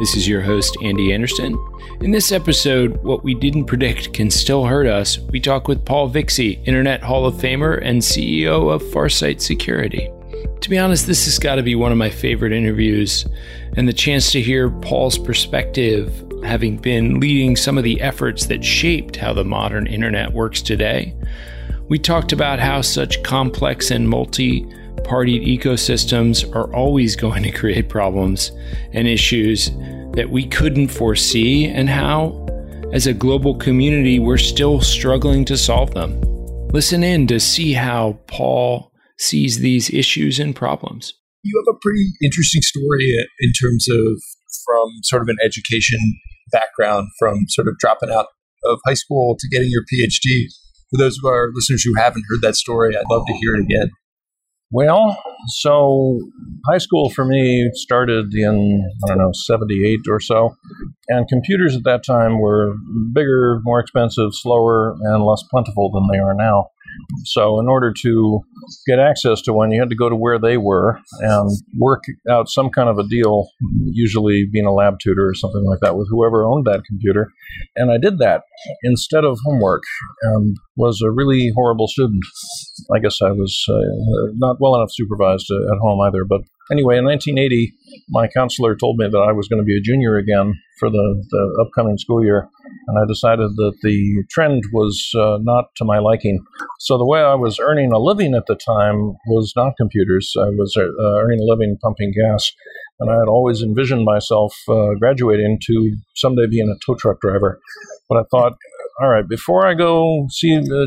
This is your host, Andy Anderson. In this episode, What We Didn't Predict Can Still Hurt Us, we talk with Paul Vixie, Internet Hall of Famer and CEO of Farsight Security. To be honest, this has got to be one of my favorite interviews, and the chance to hear Paul's perspective, having been leading some of the efforts that shaped how the modern internet works today. We talked about how such complex and multi-partied ecosystems are always going to create problems and issues that we couldn't foresee, and how, as a global community, we're still struggling to solve them. Listen in to see how Paul sees these issues and problems. You have a pretty interesting story in terms of from sort of an education background, from sort of dropping out of high school to getting your PhD. For those of our listeners who haven't heard that story, I'd love to hear it again. Well, so high school for me started in, 78 or so. And computers at that time were bigger, more expensive, slower, and less plentiful than they are now. So in order to get access to one, you had to go to where they were and work out some kind of a deal, usually being a lab tutor or something like that, with whoever owned that computer. And I did that instead of homework and was a really horrible student. I guess I was not well enough supervised at home either. But anyway, in 1980, my counselor told me that I was going to be a junior again for the upcoming school year. And I decided that the trend was not to my liking. So the way I was earning a living at the time was not computers. I was earning a living pumping gas. And I had always envisioned myself graduating to someday being a tow truck driver. But I thought, all right, before I go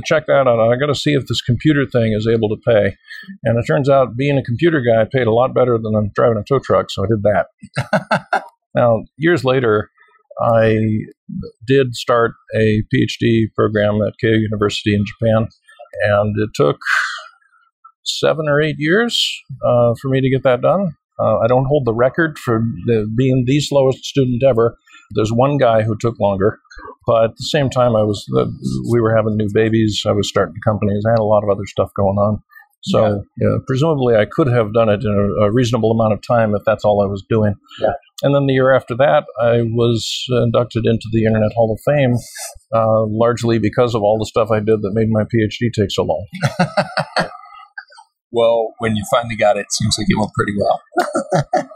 check that out, I got to see if this computer thing is able to pay. And it turns out being a computer guy paid a lot better than driving a tow truck, so I did that. Now, years later, I did start a PhD program at Keio University in Japan, and it took 7 or 8 years for me to get that done. I don't hold the record for being the slowest student ever. There's one guy who took longer, but at the same time, we were having new babies. I was starting companies. I had a lot of other stuff going on. So presumably, I could have done it in a reasonable amount of time if that's all I was doing. Yeah. And then the year after that, I was inducted into the Internet Hall of Fame, largely because of all the stuff I did that made my PhD take so long. Well, when you finally got it, seems like it went pretty well.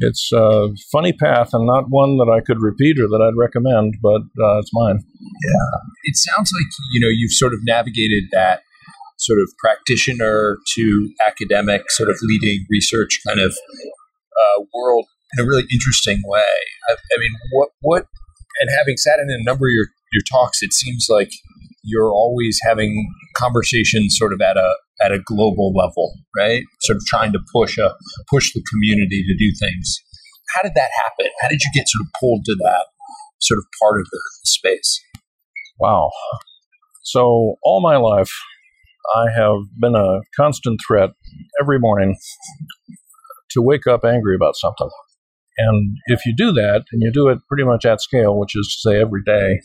It's a funny path and not one that I could repeat or that I'd recommend, but it's mine. Yeah. It sounds like, you've sort of navigated that sort of practitioner to academic sort of leading research kind of world in a really interesting way. I mean, and having sat in a number of your talks, it seems like you're always having conversations sort of at a global level, right? Sort of trying to push the community to do things. How did that happen? How did you get sort of pulled to that sort of part of the space? Wow. So all my life, I have been a constant threat every morning to wake up angry about something. And if you do that, and you do it pretty much at scale, which is to say every day,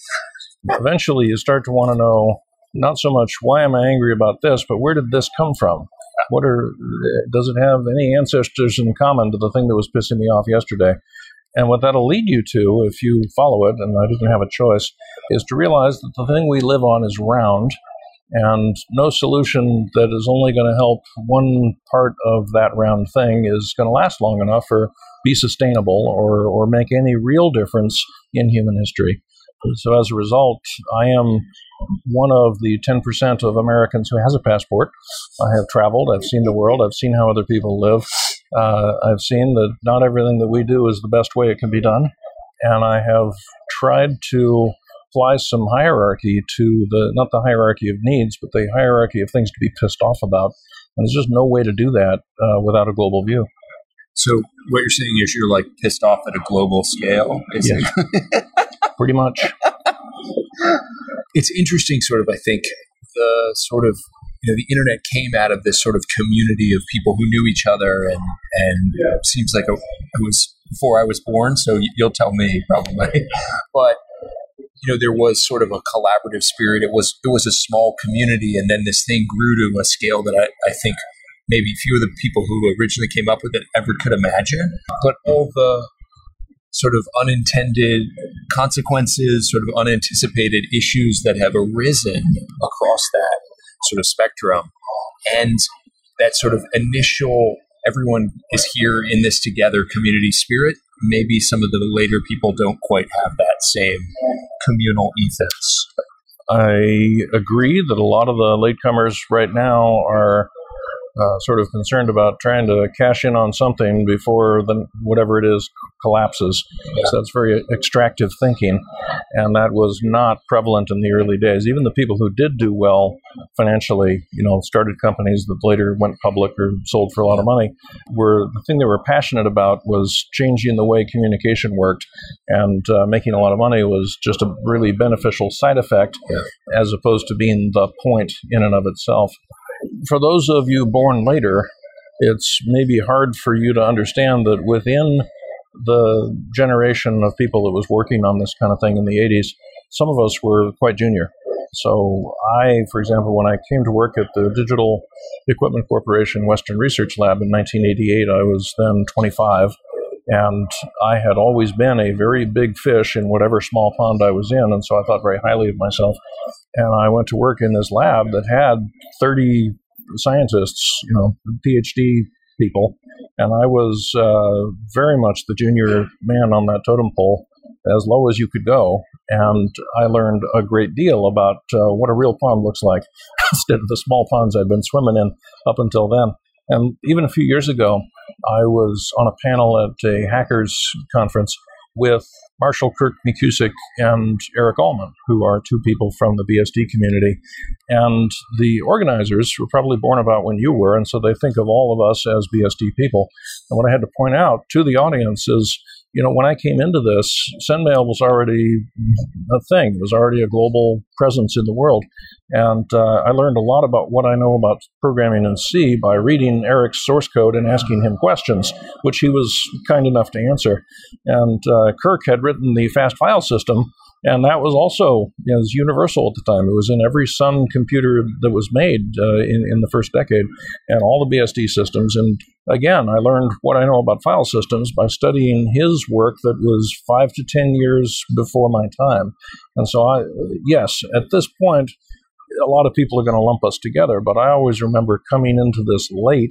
eventually you start to want to know, not so much why am I angry about this, but where did this come from? Does it have any ancestors in common to the thing that was pissing me off yesterday? And what that'll lead you to, if you follow it, and I didn't have a choice, is to realize that the thing we live on is round, and no solution that is only going to help one part of that round thing is going to last long enough or be sustainable or make any real difference in human history. So as a result, I am one of the 10% of Americans who has a passport. I have traveled. I've seen the world. I've seen how other people live. I've seen that not everything that we do is the best way it can be done. And I have tried to apply some hierarchy to not the hierarchy of needs, but the hierarchy of things to be pissed off about. And there's just no way to do that without a global view. So what you're saying is you're like pissed off at a global scale? Yeah. Pretty much. It's interesting, sort of, I think, the sort of, the internet came out of this sort of community of people who knew each other and it seems like it was before I was born, so you'll tell me probably. But, there was sort of a collaborative spirit. It was a small community, and then this thing grew to a scale that I think maybe few of the people who originally came up with it ever could imagine. But all the sort of unintended consequences, sort of unanticipated issues that have arisen across that sort of spectrum. And that sort of initial, everyone is here in this together community spirit. Maybe some of the later people don't quite have that same communal ethos. I agree that a lot of the latecomers right now are sort of concerned about trying to cash in on something before the, whatever it is collapses. Yeah. So that's very extractive thinking, and that was not prevalent in the early days. Even the people who did do well financially, you know, started companies that later went public or sold for a lot of money, were the thing they were passionate about was changing the way communication worked, and making a lot of money was just a really beneficial side effect, yeah, as opposed to being the point in and of itself. For those of you born later, it's maybe hard for you to understand that within the generation of people that was working on this kind of thing in the 80s, some of us were quite junior. So I, for example, when I came to work at the Digital Equipment Corporation Western Research Lab in 1988, I was then 25, and I had always been a very big fish in whatever small pond I was in, and so I thought very highly of myself. And I went to work in this lab that had 30 scientists, you know, PhD people, and I was very much the junior man on that totem pole, as low as you could go. And I learned a great deal about what a real pond looks like instead of the small ponds I'd been swimming in up until then. And even a few years ago, I was on a panel at a hackers conference with Marshall Kirk McCusick and Eric Allman, who are two people from the BSD community. And the organizers were probably born about when you were, and so they think of all of us as BSD people. And what I had to point out to the audience is, you know, when I came into this, SendMail was already a thing. It was already a global presence in the world. And I learned a lot about what I know about programming in C by reading Eric's source code and asking him questions, which he was kind enough to answer. And Kirk had written the fast file system, and that was also, you know, was universal at the time. It was in every Sun computer that was made in the first decade, and all the BSD systems. And again, I learned what I know about file systems by studying his work that was 5 to 10 years before my time. And so, yes, at this point, a lot of people are going to lump us together, but I always remember coming into this late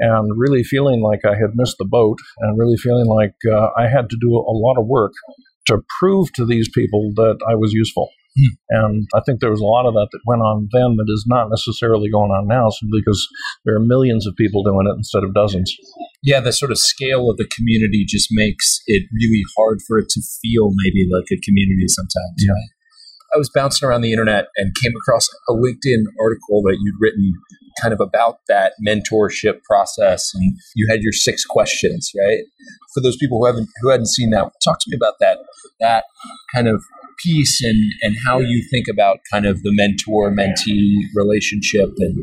and really feeling like I had missed the boat and really feeling like I had to do a lot of work to prove to these people that I was useful. And I think there was a lot of that went on then that is not necessarily going on now, simply because there are millions of people doing it instead of dozens. Yeah, the sort of scale of the community just makes it really hard for it to feel maybe like a community sometimes. Yeah. Right? I was bouncing around the internet and came across a LinkedIn article that you'd written kind of about that mentorship process, and you had your 6 questions, right? For those people who hadn't seen that, talk to me about that kind of piece and how you think about kind of the mentor-mentee relationship and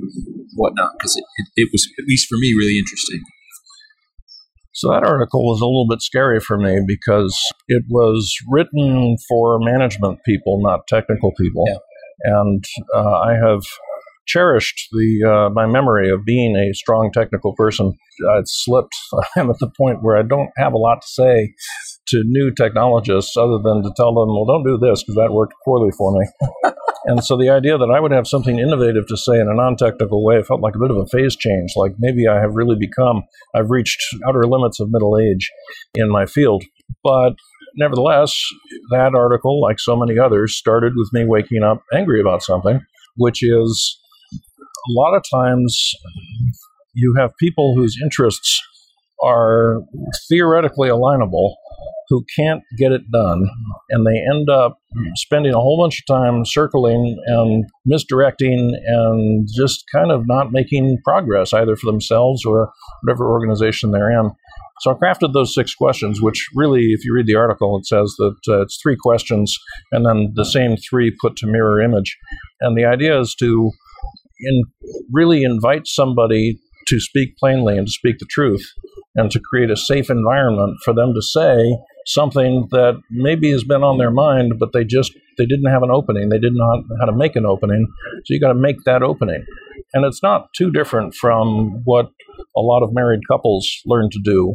whatnot, because it was, at least for me, really interesting. So that article was a little bit scary for me because it was written for management people, not technical people. Yeah. And I have cherished my memory of being a strong technical person. I'd slipped. I'm at the point where I don't have a lot to say to new technologists other than to tell them, well, don't do this because that worked poorly for me. And so the idea that I would have something innovative to say in a non-technical way felt like a bit of a phase change, like maybe I have really I've reached outer limits of middle age in my field. But nevertheless, that article, like so many others, started with me waking up angry about something, which is a lot of times you have people whose interests are theoretically alignable who can't get it done, and they end up spending a whole bunch of time circling and misdirecting and just kind of not making progress either for themselves or whatever organization they're in. So I crafted those 6 questions, which really, if you read the article, it says that it's 3 questions and then the same 3 put to mirror image. And the idea is to really invite somebody to speak plainly and to speak the truth and to create a safe environment for them to say something that maybe has been on their mind, but they didn't have an opening. They didn't know how to make an opening. So you got to make that opening. And it's not too different from what a lot of married couples learn to do,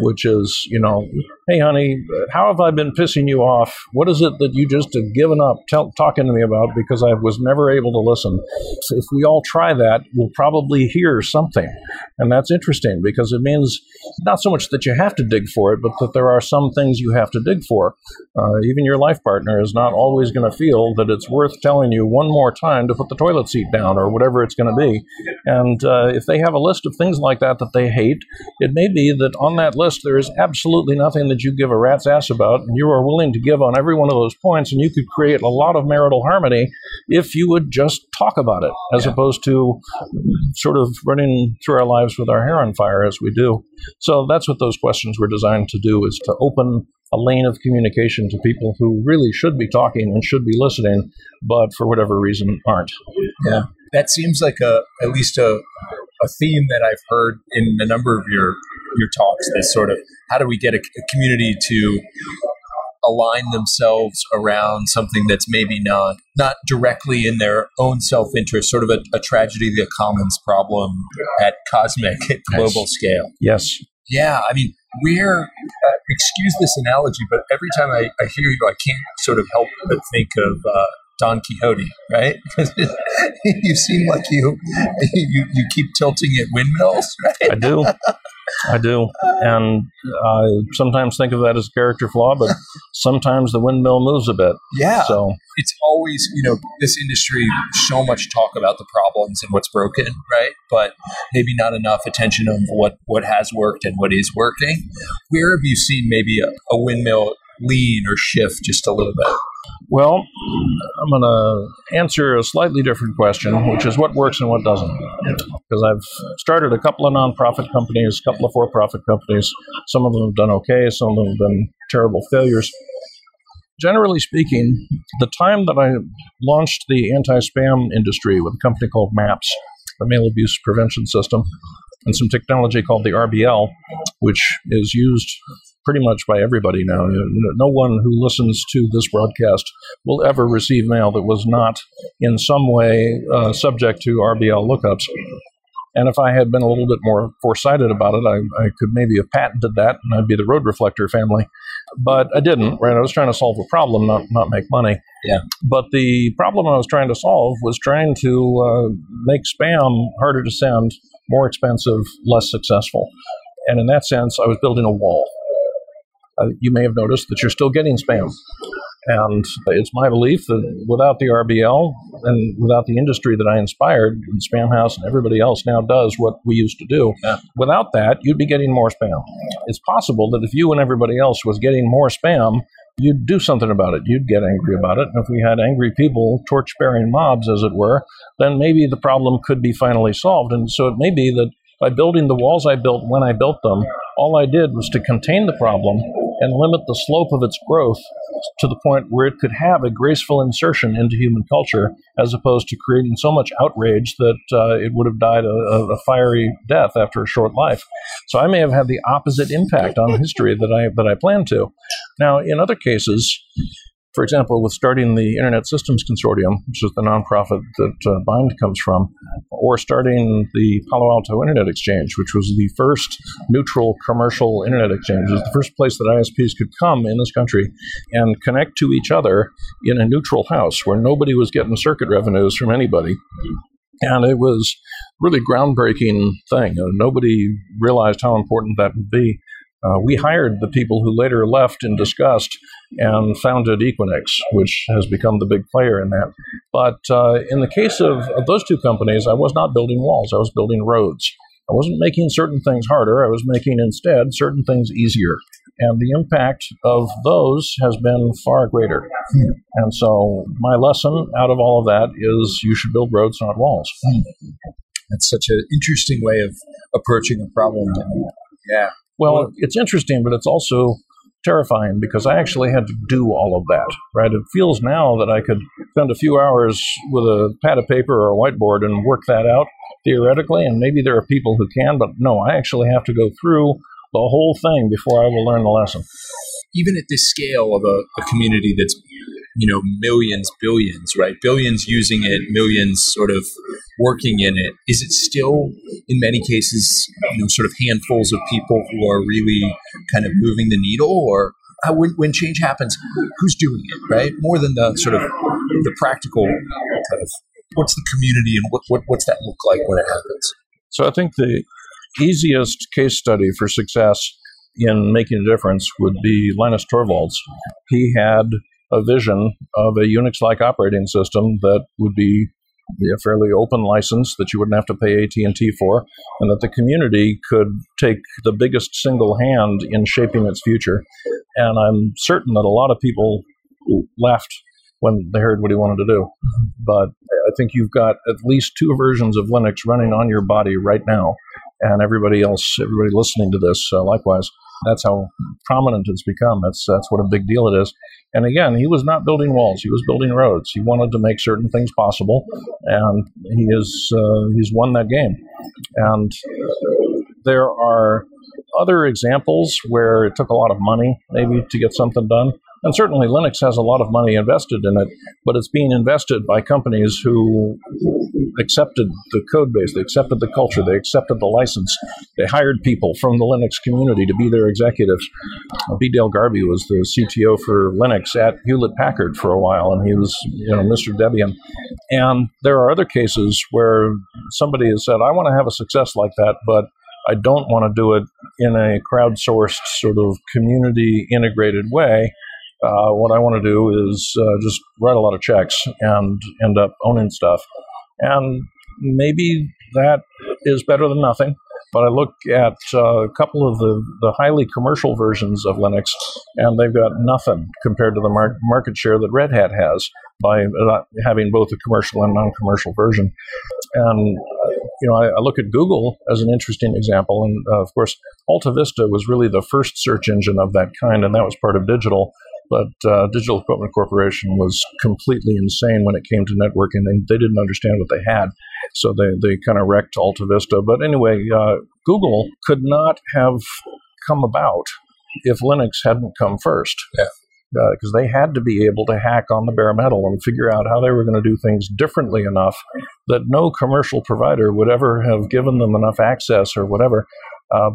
which is, you know, hey, honey, how have I been pissing you off? What is it that you just have given up talking to me about because I was never able to listen? So if we all try that, we'll probably hear something. And that's interesting because it means not so much that you have to dig for it, but that there are some things you have to dig for. Even your life partner is not always going to feel that it's worth telling you one more time to put the toilet seat down or whatever it's going to be. And if they have a list of things like that that they hate, it may be that on that list there is absolutely nothing that you give a rat's ass about, and you are willing to give on every one of those points, and you could create a lot of marital harmony if you would just talk about it, as opposed to sort of running through our lives with our hair on fire as we do. So that's what those questions were designed to do, is to open a lane of communication to people who really should be talking and should be listening, but for whatever reason aren't. Yeah. That seems like at least a theme that I've heard in a number of your talks, this sort of, how do we get a community to align themselves around something that's maybe not directly in their own self-interest, sort of a tragedy of the commons problem at cosmic, at global scale. Yes. Yeah, I mean, we're, excuse this analogy, but every time I hear you, I can't sort of help but think of Don Quixote, right? You seem like you keep tilting at windmills, right? I do. And I sometimes think of that as a character flaw, but sometimes the windmill moves a bit. Yeah. So it's always, you know, this industry, so much talk about the problems and what's broken, right? But maybe not enough attention on what has worked and what is working. Where have you seen maybe a windmill lean or shift just a little bit? Well, I'm going to answer a slightly different question, which is what works and what doesn't. Because I've started a couple of nonprofit companies, a couple of for-profit companies. Some of them have done okay. Some of them have been terrible failures. Generally speaking, the time that I launched the anti-spam industry with a company called MAPS, the Mail Abuse Prevention System, and some technology called the RBL, which is used pretty much by everybody now. No one who listens to this broadcast will ever receive mail that was not in some way subject to RBL lookups. And if I had been a little bit more foresighted about it, I could maybe have patented that, and I'd be the road reflector family. But I didn't, right? I was trying to solve a problem, not make money. Yeah. But the problem I was trying to solve was trying to make spam harder to send, more expensive, less successful. And in that sense, I was building a wall. You may have noticed that you're still getting spam. And it's my belief that without the RBL and without the industry that I inspired, and Spamhaus and everybody else now does what we used to do, without that, you'd be getting more spam. It's possible that if you and everybody else was getting more spam, you'd do something about it. You'd get angry about it. And if we had angry people, torch-bearing mobs, as it were, then maybe the problem could be finally solved. And so it may be that by building the walls I built when I built them, all I did was to contain the problem and limit the slope of its growth to the point where it could have a graceful insertion into human culture, as opposed to creating so much outrage that it would have died a fiery death after a short life. So I may have had the opposite impact on history that I planned to. Now, in other cases, for example, with starting the Internet Systems Consortium, which is the nonprofit that BIND comes from, or starting the Palo Alto Internet Exchange, which was the first neutral commercial Internet exchange. It was the first place that ISPs could come in this country and connect to each other in a neutral house where nobody was getting circuit revenues from anybody. And it was really groundbreaking thing. Nobody realized how important that would be. We hired the people who later left in disgust and founded Equinix, which has become the big player in that. But in the case of those two companies, I was not building walls. I was building roads. I wasn't making certain things harder. I was making instead certain things easier. And the impact of those has been far greater. And so my lesson out of all of that is you should build roads, not walls. That's such an interesting way of approaching a problem. Yeah. Well, it's interesting, but it's also terrifying because I actually had to do all of that, right? It feels now that I could spend a few hours with a pad of paper or a whiteboard and work that out theoretically, and maybe there are people who can, but no, I actually have to go through the whole thing before I will learn the lesson. Even at this scale of a community that's millions, billions, right? Billions using it, millions sort of working in it. Is it still, in many cases, sort of handfuls of people who are really kind of moving the needle? Or when change happens, who's doing it, right? More than the sort of the practical kind of, what's the community and what's that look like when it happens? So I think the easiest case study for success in making a difference would be Linus Torvalds. He had a vision of a Unix-like operating system that would be a fairly open license that you wouldn't have to pay AT&T for, and that the community could take the biggest single hand in shaping its future. And I'm certain that a lot of people laughed when they heard what he wanted to do. But I think you've got at least two versions of Linux running on your body right now. And everybody else, everybody listening to this, likewise, that's how prominent it's become. That's what a big deal it is. And again, he was not building walls. He was building roads. He wanted to make certain things possible, and he's won that game. And there are other examples where it took a lot of money, maybe, to get something done. And certainly Linux has a lot of money invested in it, but it's being invested by companies who accepted the code base, they accepted the culture, they accepted the license. They hired people from the Linux community to be their executives. B. Dale Garvey was the CTO for Linux at Hewlett-Packard for a while, and he was Mr. Debian. And there are other cases where somebody has said, I want to have a success like that, but I don't want to do it in a crowdsourced sort of community integrated way. What I want to do is just write a lot of checks and end up owning stuff. And maybe that is better than nothing. But I look at a couple of the highly commercial versions of Linux, and they've got nothing compared to the market share that Red Hat has by not having both a commercial and non-commercial version. And I look at Google as an interesting example. And of course, AltaVista was really the first search engine of that kind, and that was part of Digital. But Digital Equipment Corporation was completely insane when it came to networking, and they didn't understand what they had. So they kind of wrecked AltaVista. But anyway, Google could not have come about if Linux hadn't come first. Yeah. Because they had to be able to hack on the bare metal and figure out how they were going to do things differently enough that no commercial provider would ever have given them enough access or whatever.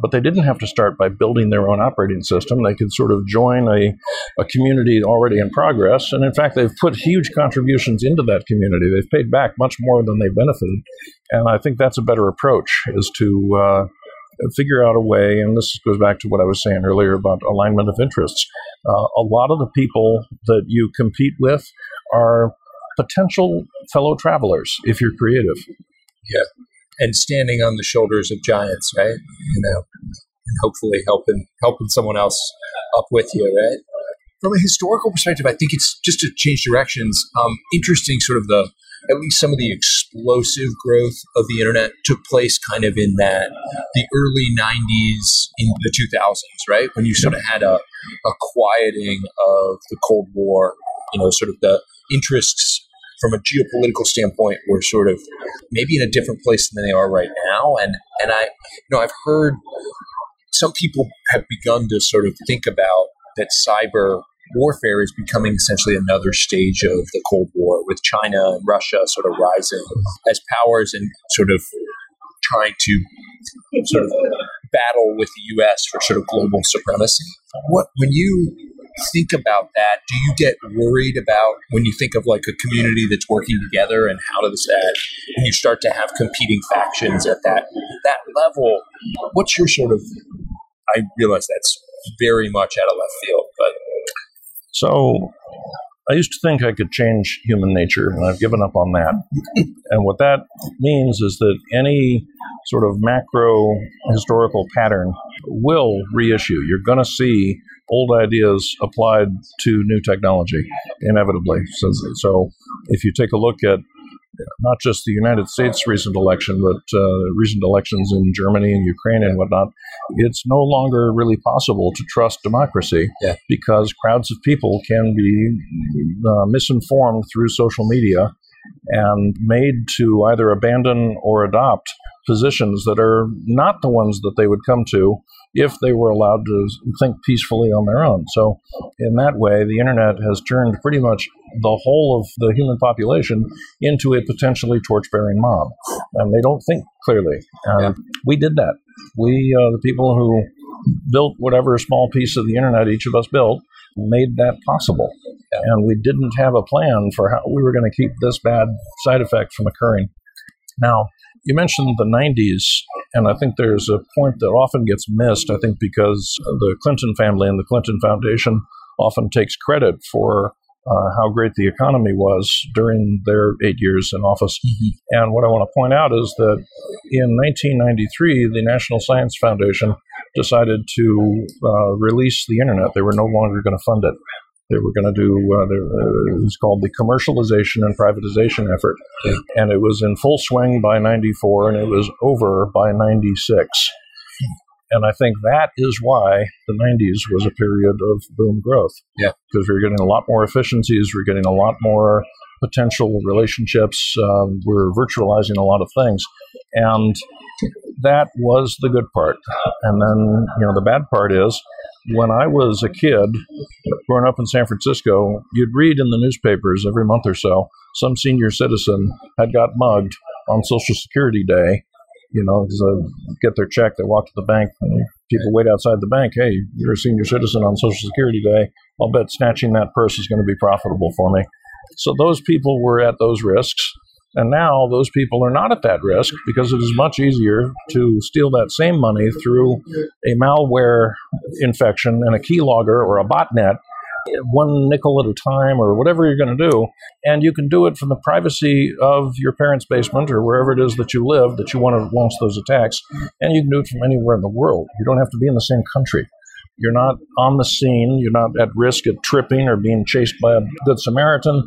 But they didn't have to start by building their own operating system. They could sort of join a community already in progress. And in fact, they've put huge contributions into that community. They've paid back much more than they benefited. And I think that's a better approach, is to figure out a way, and this goes back to what I was saying earlier about alignment of interests. A lot of the people that you compete with are potential fellow travelers, if you're creative. Yeah. And standing on the shoulders of giants, right? And hopefully helping someone else up with you, right? From a historical perspective, I think it's just to change directions. Interesting, sort of at least some of the explosive growth of the internet took place kind of in the early 90s in the 2000s, right? When you sort of had a quieting of the Cold War, sort of the interests from a geopolitical standpoint, we're sort of maybe in a different place than they are right now. And I, I've heard some people have begun to sort of think about that cyber warfare is becoming essentially another stage of the Cold War, with China and Russia sort of rising as powers and sort of trying to sort of battle with the U.S. for sort of global supremacy. When you think about that, do you get worried about, when you think of like a community that's working together, and how does that, when you start to have competing factions at that level, what's your sort of, I realize that's very much out of left field, but. So I used to think I could change human nature, and I've given up on that. And what that means is that any sort of macro historical pattern will reissue. You're going to see old ideas applied to new technology, inevitably. So if you take a look at not just the United States' recent election, but recent elections in Germany and Ukraine and whatnot, it's no longer really possible to trust democracy because crowds of people can be misinformed through social media and made to either abandon or adopt positions that are not the ones that they would come to if they were allowed to think peacefully on their own. So in that way, the internet has turned pretty much the whole of the human population into a potentially torch-bearing mob. And they don't think clearly. We did that. We, the people who built whatever small piece of the internet each of us built, made that possible. And we didn't have a plan for how we were going to keep this bad side effect from occurring. Now, you mentioned the 90s, and I think there's a point that often gets missed, I think because the Clinton family and the Clinton Foundation often takes credit for how great the economy was during their 8 years in office. And what I want to point out is that in 1993, the National Science Foundation decided to release the internet. They were no longer going to fund it. They were going to do, it was called the commercialization and privatization effort. And it was in full swing by 94, and it was over by 96. And I think that is why the 90s was a period of boom growth. Yeah. Because we were getting a lot more efficiencies. We're getting a lot more potential relationships. We're virtualizing a lot of things. And that was the good part. And then, you know, the bad part is when I was a kid growing up in San Francisco, you'd read in the newspapers every month or so, some senior citizen had got mugged on Social Security Day. You know, because they get their check, they walk to the bank, and people wait outside the bank. Hey, you're a senior citizen on Social Security Day. I'll bet snatching that purse is going to be profitable for me. So those people were at those risks. And now those people are not at that risk because it is much easier to steal that same money through a malware infection and a keylogger or a botnet, 1 nickel at a time or whatever you're going to do. And you can do it from the privacy of your parents' basement or wherever it is that you live that you want to launch those attacks. And you can do it from anywhere in the world. You don't have to be in the same country. You're not on the scene. You're not at risk of tripping or being chased by a good Samaritan.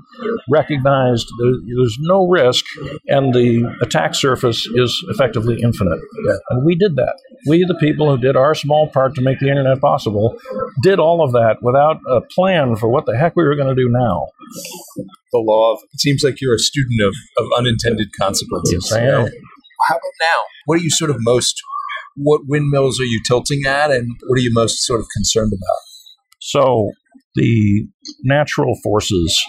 Recognized, there's no risk, and the attack surface is effectively infinite. Yeah. And we did that. We, the people who did our small part to make the internet possible, did all of that without a plan for what the heck we were going to do now. The law of, it seems like you're a student of unintended consequences. Yes, I am. How about now? What are you sort of most... What windmills are you tilting at, and what are you most sort of concerned about? So the natural forces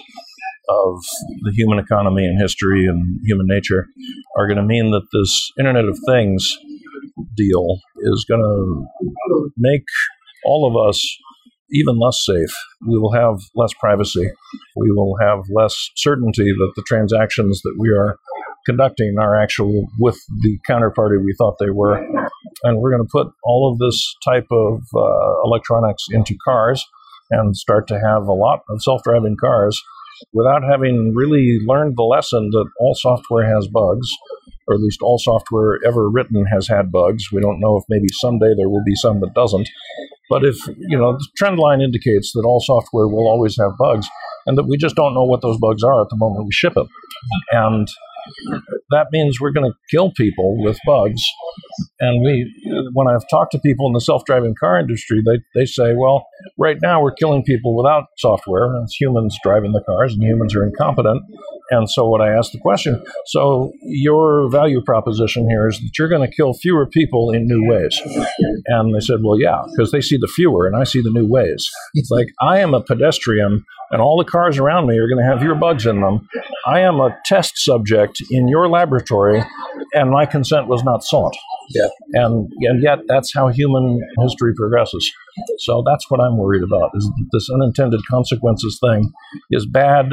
of the human economy and history and human nature are going to mean that this Internet of Things deal is going to make all of us even less safe. We will have less privacy. We will have less certainty that the transactions that we are conducting are actual with the counterparty we thought they were. And we're going to put all of this type of electronics into cars and start to have a lot of self-driving cars without having really learned the lesson that all software has bugs, or at least all software ever written has had bugs. We don't know if maybe someday there will be some that doesn't. But if, you know, the trend line indicates that all software will always have bugs and that we just don't know what those bugs are at the moment we ship it. And that means we're going to kill people with bugs. And when I've talked to people in the self-driving car industry, they say, well, right now we're killing people without software. It's humans driving the cars, and humans are incompetent. And so when I ask the question, so your value proposition here is that you're going to kill fewer people in new ways. And they said, well, yeah, because they see the fewer, and I see the new ways. It's like, I am a pedestrian, and all the cars around me are going to have your bugs in them. I am a test subject in your laboratory, and my consent was not sought. Yeah. And yet, that's how human history progresses. So that's what I'm worried about, is this unintended consequences thing is bad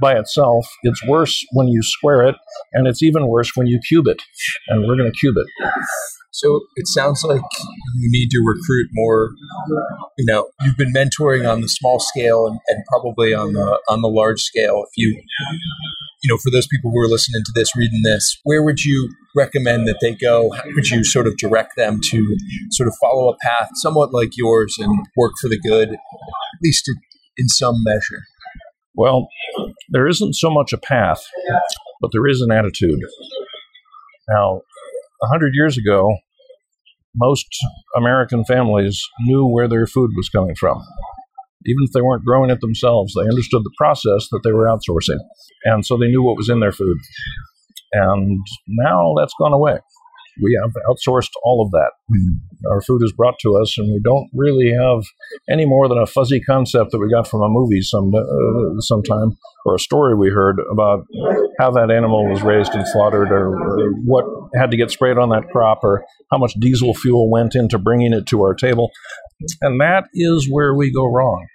by itself. It's worse when you square it, and it's even worse when you cube it. And we're going to cube it. So it sounds like you need to recruit more, you know, you've been mentoring on the small scale and probably on the large scale. If you know, for those people who are listening to this, reading this, where would you recommend that they go? How would you sort of direct them to sort of follow a path somewhat like yours and work for the good, at least in some measure? Well, there isn't so much a path, but there is an attitude. Now, 100 years ago, most American families knew where their food was coming from. Even if they weren't growing it themselves, they understood the process that they were outsourcing. And so they knew what was in their food. And now that's gone away. We have outsourced all of that. Our food is brought to us, and we don't really have any more than a fuzzy concept that we got from a movie sometime, or a story we heard about how that animal was raised and slaughtered, or what had to get sprayed on that crop, or how much diesel fuel went into bringing it to our table. And that is where we go wrong.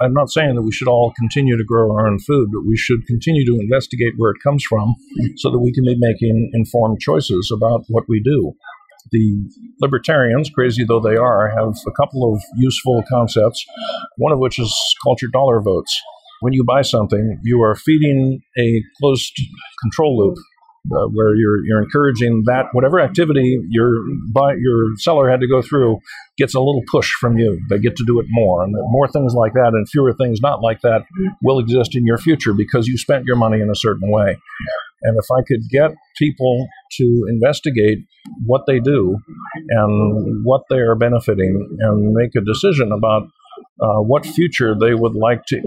I'm not saying that we should all continue to grow our own food, but we should continue to investigate where it comes from so that we can be making informed choices about what we do. The libertarians, crazy though they are, have a couple of useful concepts, one of which is cultured dollar votes. When you buy something, you are feeding a closed control loop where you're encouraging that whatever activity your seller had to go through gets a little push from you. They get to do it more, and more things like that and fewer things not like that will exist in your future because you spent your money in a certain way. And if I could get people to investigate what they do and what they are benefiting and make a decision about what future they would like to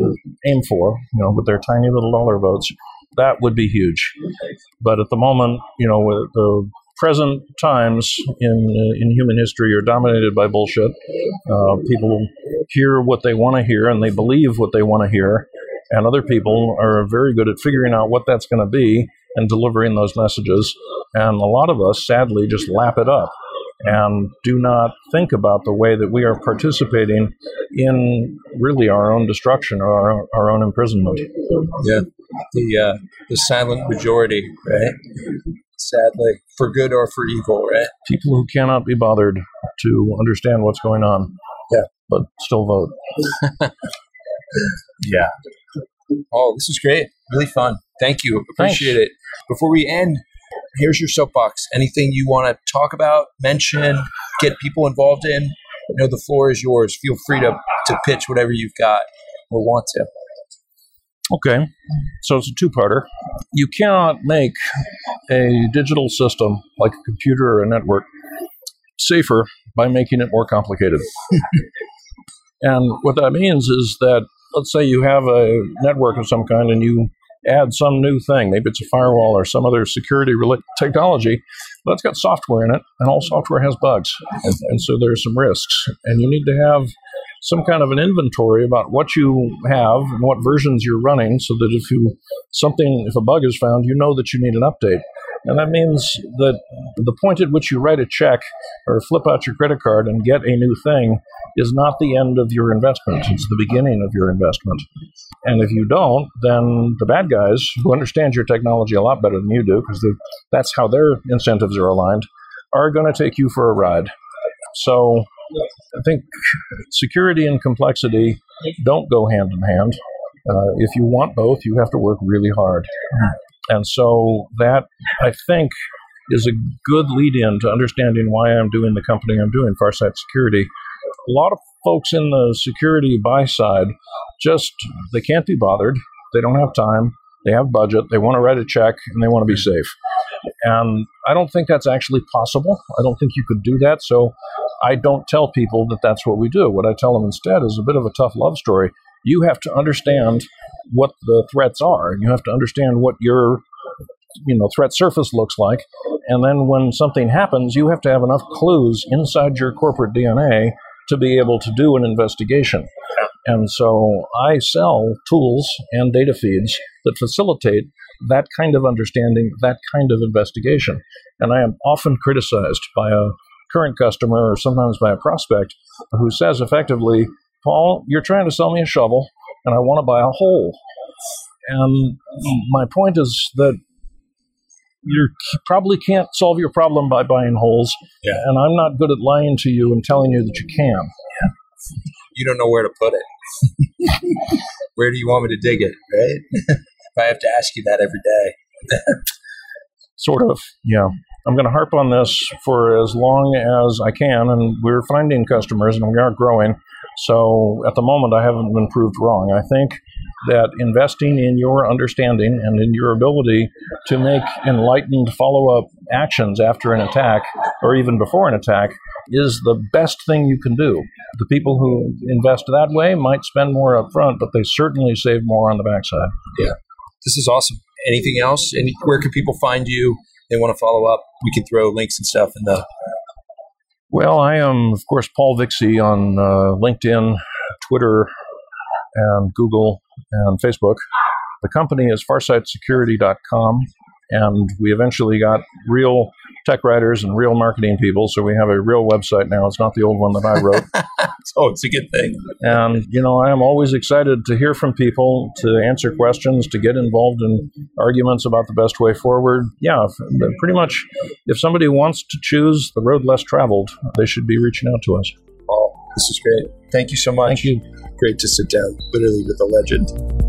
aim for, with their tiny little dollar votes, that would be huge. But at the moment, with the present times in human history are dominated by bullshit. People hear what they want to hear and they believe what they want to hear. And other people are very good at figuring out what that's going to be and delivering those messages. And a lot of us, sadly, just lap it up and do not think about the way that we are participating in really our own destruction or our own imprisonment. Yeah. The silent majority, right? Sadly, for good or for evil, right? People who cannot be bothered to understand what's going on, but still vote. Yeah. Oh, this is great. Really fun. Thank you. Appreciate it. Before we end, here's your soapbox. Anything you want to talk about, mention, get people involved in? The floor is yours. Feel free to pitch whatever you've got or want to. Okay, so it's a two-parter. You cannot make a digital system like a computer or a network safer by making it more complicated. And what that means is that, let's say you have a network of some kind and you add some new thing, maybe it's a firewall or some other security-related technology, but it's got software in it, and all software has bugs. And so there's some risks, and you need to have some kind of an inventory about what you have and what versions you're running so that if a bug is found, that you need an update. And that means that the point at which you write a check or flip out your credit card and get a new thing is not the end of your investment. It's the beginning of your investment. And if you don't, then the bad guys who understand your technology a lot better than you do, because that's how their incentives are aligned, are going to take you for a ride. So I think security and complexity don't go hand in hand. If you want both, you have to work really hard. And so that, I think, is a good lead-in to understanding why I'm doing the company I'm doing, Farsight Security. A lot of folks in the security buy side, they can't be bothered. They don't have time. They have budget. They want to write a check, and they want to be safe. And I don't think that's actually possible. I don't think you could do that. So I don't tell people that that's what we do. What I tell them instead is a bit of a tough love story. You have to understand what the threats are, and you have to understand what your threat surface looks like. And then when something happens, you have to have enough clues inside your corporate DNA to be able to do an investigation. And so I sell tools and data feeds that facilitate that kind of understanding, that kind of investigation. And I am often criticized by a current customer or sometimes by a prospect who says effectively, Paul, you're trying to sell me a shovel and I want to buy a hole. And my point is that you probably can't solve your problem by buying holes. Yeah. And I'm not good at lying to you and telling you that you can. Yeah. You don't know where to put it. Where do you want me to dig it, right? I have to ask you that every day. Sort of, yeah. I'm going to harp on this for as long as I can, and we're finding customers, and we are growing. So at the moment, I haven't been proved wrong. I think that investing in your understanding and in your ability to make enlightened follow-up actions after an attack, or even before an attack, is the best thing you can do. The people who invest that way might spend more up front, but they certainly save more on the backside. Yeah. This is awesome. Anything else? Where can people find you? they want to follow up, we can throw links and stuff in the... Well, I am, of course, Paul Vixie on LinkedIn, Twitter, and Google, and Facebook. The company is farsightsecurity.com, and we eventually got real tech writers and real marketing people, so we have a real website now. It's not the old one that I wrote. Oh, it's a good thing. And, you know, I am always excited to hear from people, to answer questions, to get involved in arguments about the best way forward. Yeah, pretty much if somebody wants to choose the road less traveled, they should be reaching out to us. Oh, this is great. Thank you so much. Thank you. Great to sit down, literally, with a legend.